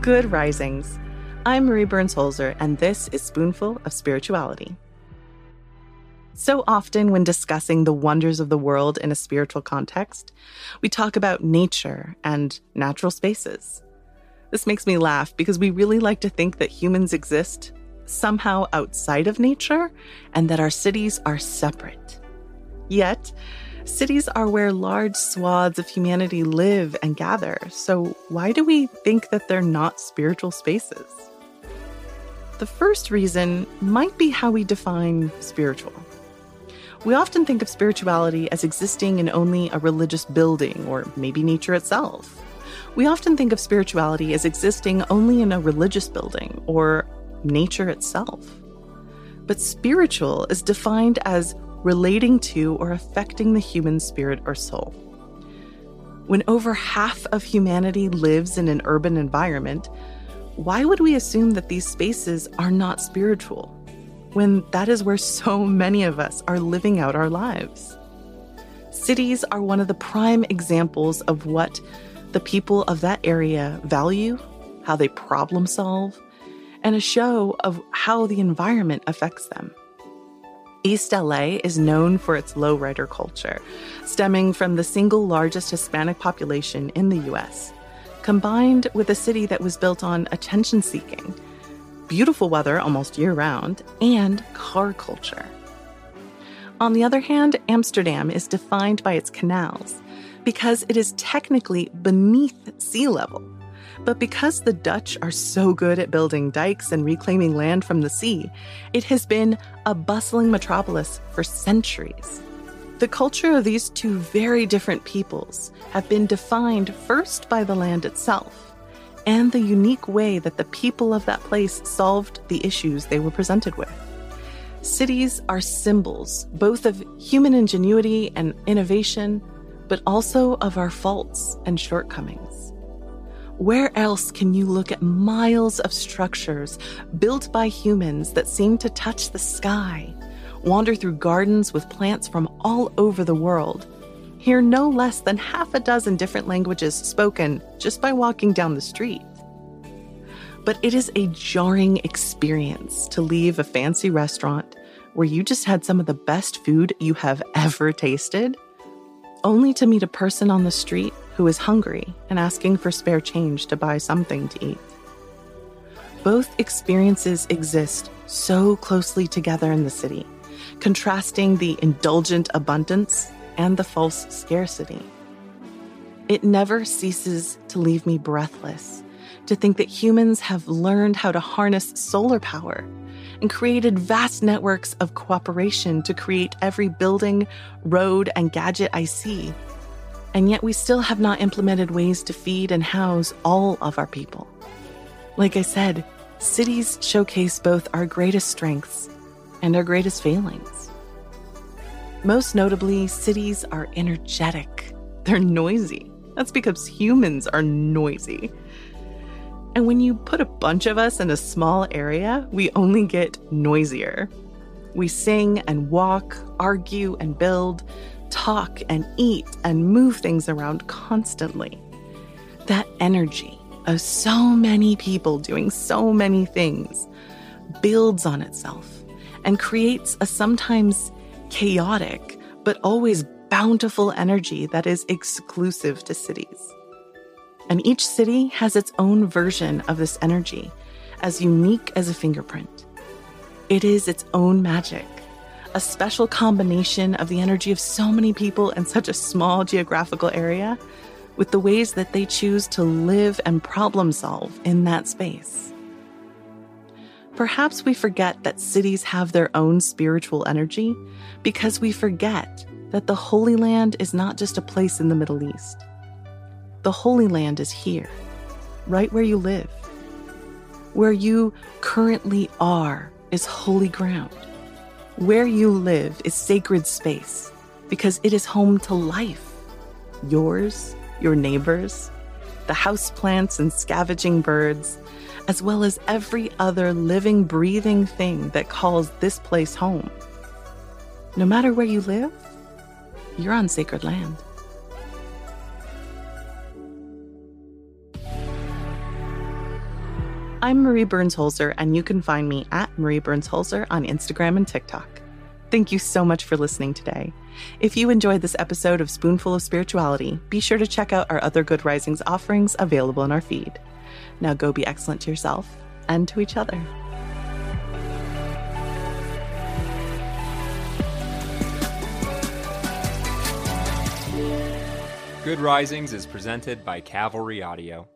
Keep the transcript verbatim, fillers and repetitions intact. Good Risings. I'm Marie Burns Holzer, and this is Spoonful of Spirituality. So often when discussing the wonders of the world in a spiritual context, we talk about nature and natural spaces. This makes me laugh because we really like to think that humans exist somehow outside of nature and that our cities are separate. Yet, cities are where large swaths of humanity live and gather, so why do we think that they're not spiritual spaces? The first reason might be how we define spiritual. We often think of spirituality as existing in only a religious building, or maybe nature itself. We often think of spirituality as existing only in a religious building, or nature itself. But spiritual is defined as relating to or affecting the human spirit or soul. When over half of humanity lives in an urban environment, why would we assume that these spaces are not spiritual, when that is where so many of us are living out our lives? Cities are one of the prime examples of what the people of that area value, how they problem solve, and a show of how the environment affects them. East L A is known for its lowrider culture, stemming from the single largest Hispanic population in the U S, combined with a city that was built on attention-seeking, beautiful weather almost year-round, and car culture. On the other hand, Amsterdam is defined by its canals because it is technically beneath sea level. But because the Dutch are so good at building dikes and reclaiming land from the sea, it has been a bustling metropolis for centuries. The culture of these two very different peoples have been defined first by the land itself and the unique way that the people of that place solved the issues they were presented with. Cities are symbols, both of human ingenuity and innovation, but also of our faults and shortcomings. Where else can you look at miles of structures built by humans that seem to touch the sky, wander through gardens with plants from all over the world, hear no less than half a dozen different languages spoken just by walking down the street? But it is a jarring experience to leave a fancy restaurant where you just had some of the best food you have ever tasted, only to meet a person on the street who is hungry and asking for spare change to buy something to eat. Both experiences exist so closely together in the city, contrasting the indulgent abundance and the false scarcity. It never ceases to leave me breathless to think that humans have learned how to harness solar power and created vast networks of cooperation to create every building, road, and gadget I see. And yet we still have not implemented ways to feed and house all of our people. Like I said, cities showcase both our greatest strengths and our greatest failings. Most notably, cities are energetic. They're noisy. That's because humans are noisy. And when you put a bunch of us in a small area, we only get noisier. We sing and walk, argue and build, talk and eat and move things around constantly. That energy of so many people doing so many things builds on itself and creates a sometimes chaotic but always bountiful energy that is exclusive to cities. And each city has its own version of this energy, as unique as a fingerprint. It is its own magic. A special combination of the energy of so many people in such a small geographical area with the ways that they choose to live and problem solve in that space. Perhaps we forget that cities have their own spiritual energy because we forget that the Holy Land is not just a place in the Middle East. The Holy Land is here, right where you live. Where you currently are is holy ground. Where you live is sacred space because it is home to life. Yours, your neighbors, the houseplants and scavenging birds, as well as every other living, breathing thing that calls this place home. No matter where you live, you're on sacred land. I'm Marie Burns Holzer, and you can find me at Marie Burns Holzer on Instagram and TikTok. Thank you so much for listening today. If you enjoyed this episode of Spoonful of Spirituality, be sure to check out our other Good Risings offerings available in our feed. Now go be excellent to yourself and to each other. Good Risings is presented by Cavalry Audio.